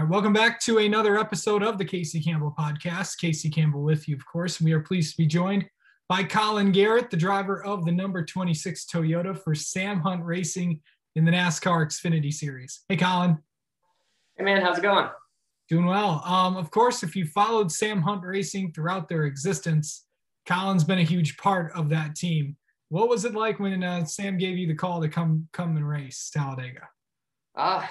All right, welcome back to another episode of the Casey Campbell Podcast. Casey Campbell with you, of course. We are pleased to be joined by Colin Garrett, the driver of the number 26 Toyota for Sam Hunt Racing in the NASCAR Xfinity Series. Hey, Colin. Hey, man. How's it going? Doing well. Of course, if you followed Sam Hunt Racing throughout their existence, Colin's been a huge part of that team. What was it like when Sam gave you the call to come and race Talladega?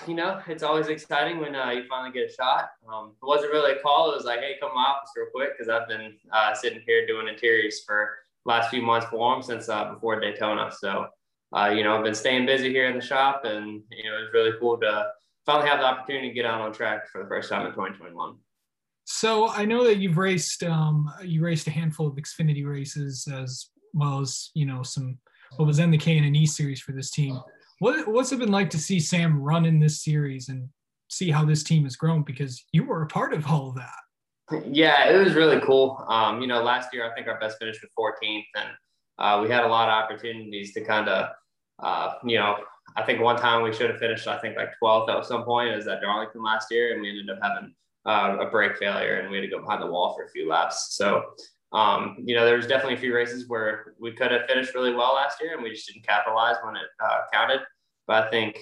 You know, it's always exciting when you finally get a shot. It wasn't really a call. It was like, hey, come to my office real quick, because I've been sitting here doing interiors for the last few months for him since before Daytona. So, you know, I've been staying busy here in the shop, and, you know, it was really cool to finally have the opportunity to get out on track for the first time in 2021. So I know that you've raced, a handful of Xfinity races as well as, you know, what was in the K&N series for this team. What's it been like to see Sam run in this series and see how this team has grown? Because you were a part of all of that. Yeah, it was really cool. You know, last year, I think our best finish was 14th, and we had a lot of opportunities to kind of, you know, I think one time we should have finished, I think, like 12th at some point. It was at Darlington last year, and we ended up having a brake failure, and we had to go behind the wall for a few laps. So, you know, there was definitely a few races where we could have finished really well last year, and we just didn't capitalize when it counted. But I think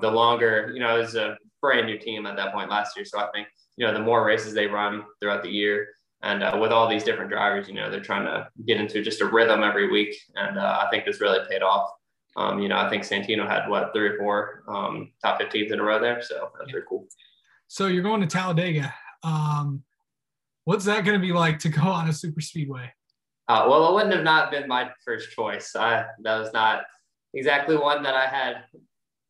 the longer, you know, it was a brand new team at that point last year. So I think, you know, the more races they run throughout the year, and with all these different drivers, you know, they're trying to get into just a rhythm every week. And I think it's really paid off. You know, I think Santino had, what, 3 or 4 top 15s in a row there. So that's pretty cool. So you're going to Talladega. What's that going to be like to go on a super speedway? Well, it wouldn't have not been my first choice. That was not exactly one that I had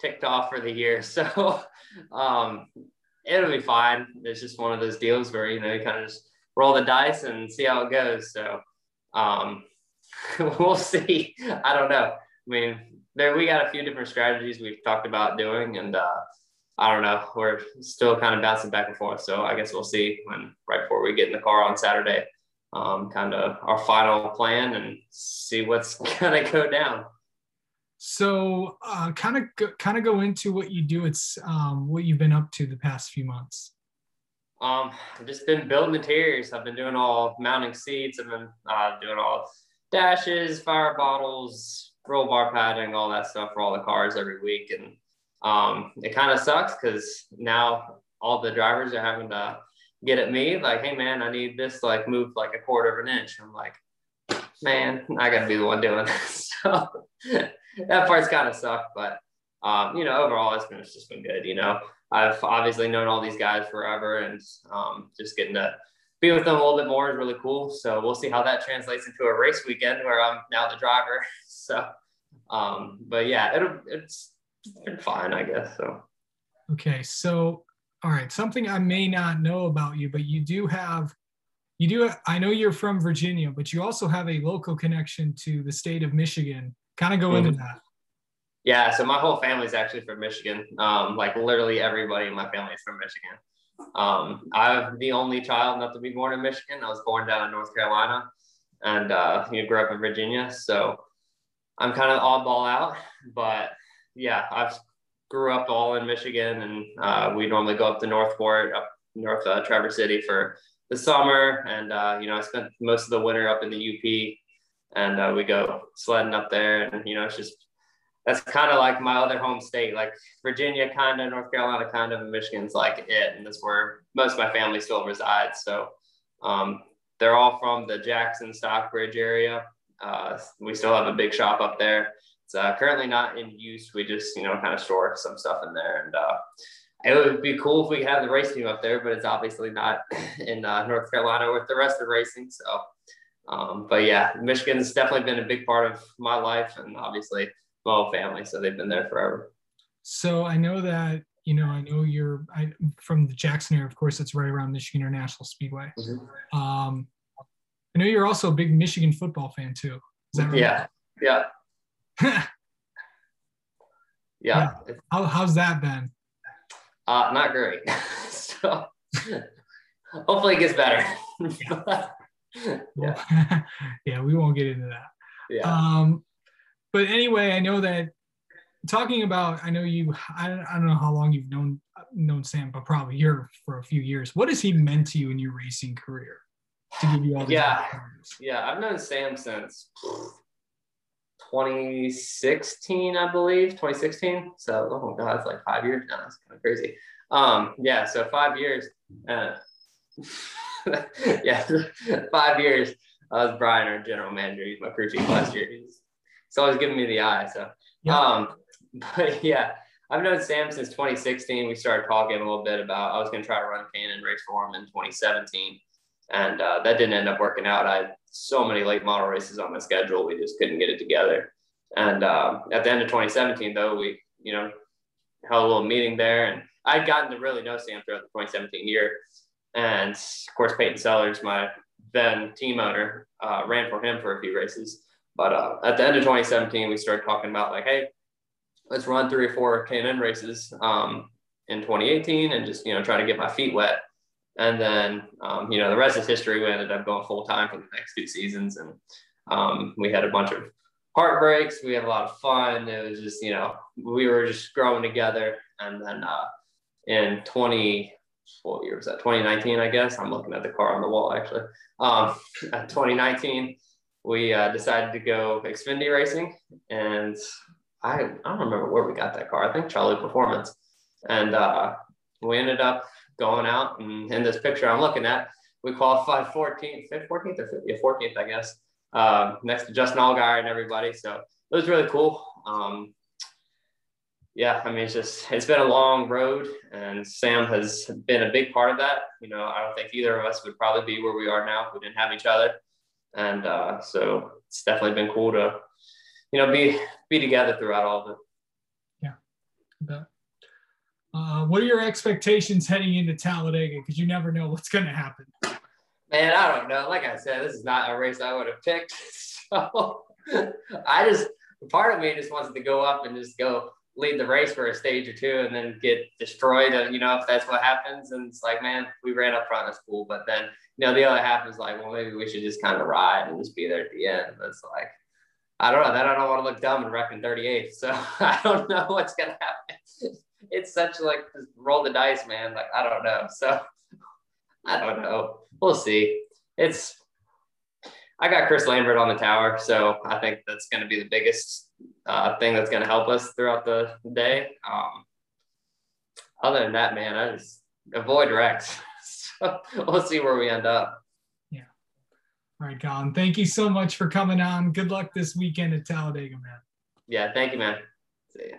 ticked off for the year. So it'll be fine. It's just one of those deals where, you know, you kind of just roll the dice and see how it goes. So we'll see. I don't know. I mean, we got a few different strategies we've talked about doing, and I don't know. We're still kind of bouncing back and forth. So I guess we'll see when right before we get in the car on Saturday, kind of our final plan and see what's going to go down. So kind of go into what you do. It's what you've been up to the past few months. I've just been building interiors. I've been doing all mounting seats. I've been doing all dashes, fire bottles, roll bar padding, all that stuff for all the cars every week. And it kind of sucks because now all the drivers are having to get at me like, hey man, I need this like moved like 1/4 of an inch. I'm like, man, I gotta be the one doing this. So that part's kind of sucked, but you know, overall it's just been good. You know, I've obviously known all these guys forever, and just getting to be with them a little bit more is really cool. So we'll see how that translates into a race weekend where I'm now the driver. So but yeah, it's been fine, I guess. So okay, so all right, something I may not know about you, but you do have, I know you're from Virginia, but you also have a local connection to the state of Michigan. Kind of go into that. Yeah, so my whole family's actually from Michigan. Like literally everybody in my family is from Michigan. I'm the only child not to be born in Michigan. I was born down in North Carolina, and you know, grew up in Virginia. So I'm kind of oddball out, but yeah, I grew up all in Michigan, and we normally go up to Northport, up north Traverse City for the summer. And, you know, I spent most of the winter up in the UP, and we go sledding up there. And, you know, it's just, that's kind of like my other home state, like Virginia, kind of, North Carolina, kind of, and Michigan's like it. And that's where most of my family still resides. So they're all from the Jackson, Stockbridge area. We still have a big shop up there. It's currently not in use. We just, you know, kind of store some stuff in there. And it would be cool if we could have the race team up there, but it's obviously not in North Carolina with the rest of racing. So, but yeah, Michigan's definitely been a big part of my life, and obviously my whole family. So they've been there forever. So I know that, you know, I know you're from the Jackson area. Of course, it's right around Michigan International Speedway. Mm-hmm. I know you're also a big Michigan football fan too. Is that right? Yeah. Yeah. Yeah. How's that been? Not great. So hopefully it gets better. Yeah. Yeah, we won't get into that. Yeah. But anyway, I know that talking about, I know you, I don't know how long you've known Sam, but probably here for a few years. What has he meant to you in your racing career? To give you all the I've known Sam since 2016, I believe, 2016. So, oh my God, it's like 5 years now. That's kind of crazy. So 5 years. Yeah, 5 years. I was Brian, our general manager. He's my crew chief last year. He's always giving me the eye. So, yeah. But yeah, I've known Sam since 2016. We started talking a little bit about, I was going to try to run K&N race for him in 2017. And that didn't end up working out. I had so many late model races on my schedule. We just couldn't get it together. And at the end of 2017, though, we, you know, held a little meeting there. And I'd gotten to really know Sam throughout the 2017 year. And, of course, Peyton Sellers, my then team owner, ran for him for a few races. But at the end of 2017, we started talking about, like, hey, let's run 3 or 4 K&N races in 2018 and just, you know, try to get my feet wet. And then, you know, the rest is history. We ended up going full time for the next 2 seasons. And we had a bunch of heartbreaks. We had a lot of fun. It was just, you know, we were just growing together. And then in 2019, I guess. I'm looking at the car on the wall, actually. 2019, we decided to go Xfinity racing. And I don't remember where we got that car. I think Charlie Performance. And we ended up going out, and in this picture I'm looking at, we qualified 14th, I guess, next to Justin Allgaier and everybody. So it was really cool. Yeah, I mean, it's been a long road, and Sam has been a big part of that. You know, I don't think either of us would probably be where we are now if we didn't have each other. And so it's definitely been cool to, you know, be together throughout all of it. Yeah, I bet. What are your expectations heading into Talladega? Because you never know what's going to happen. Man, I don't know. Like I said, this is not a race I would have picked. So part of me just wants to go up and just go lead the race for a stage or 2 and then get destroyed. And, you know, if that's what happens. And it's like, man, we ran up front, that's cool. But then, you know, the other half is like, well, maybe we should just kind of ride and just be there at the end. That's like, I don't know. Then I don't want to look dumb and wreck in 38th. So I don't know what's going to happen. It's such like just roll the dice, man. Like, I don't know. So I don't know. We'll see. I got Chris Lambert on the tower. So I think that's going to be the biggest thing that's going to help us throughout the day. Other than that, man, I just avoid wrecks. So we'll see where we end up. Yeah. All right, Colin, thank you so much for coming on. Good luck this weekend at Talladega, man. Yeah. Thank you, man. See ya.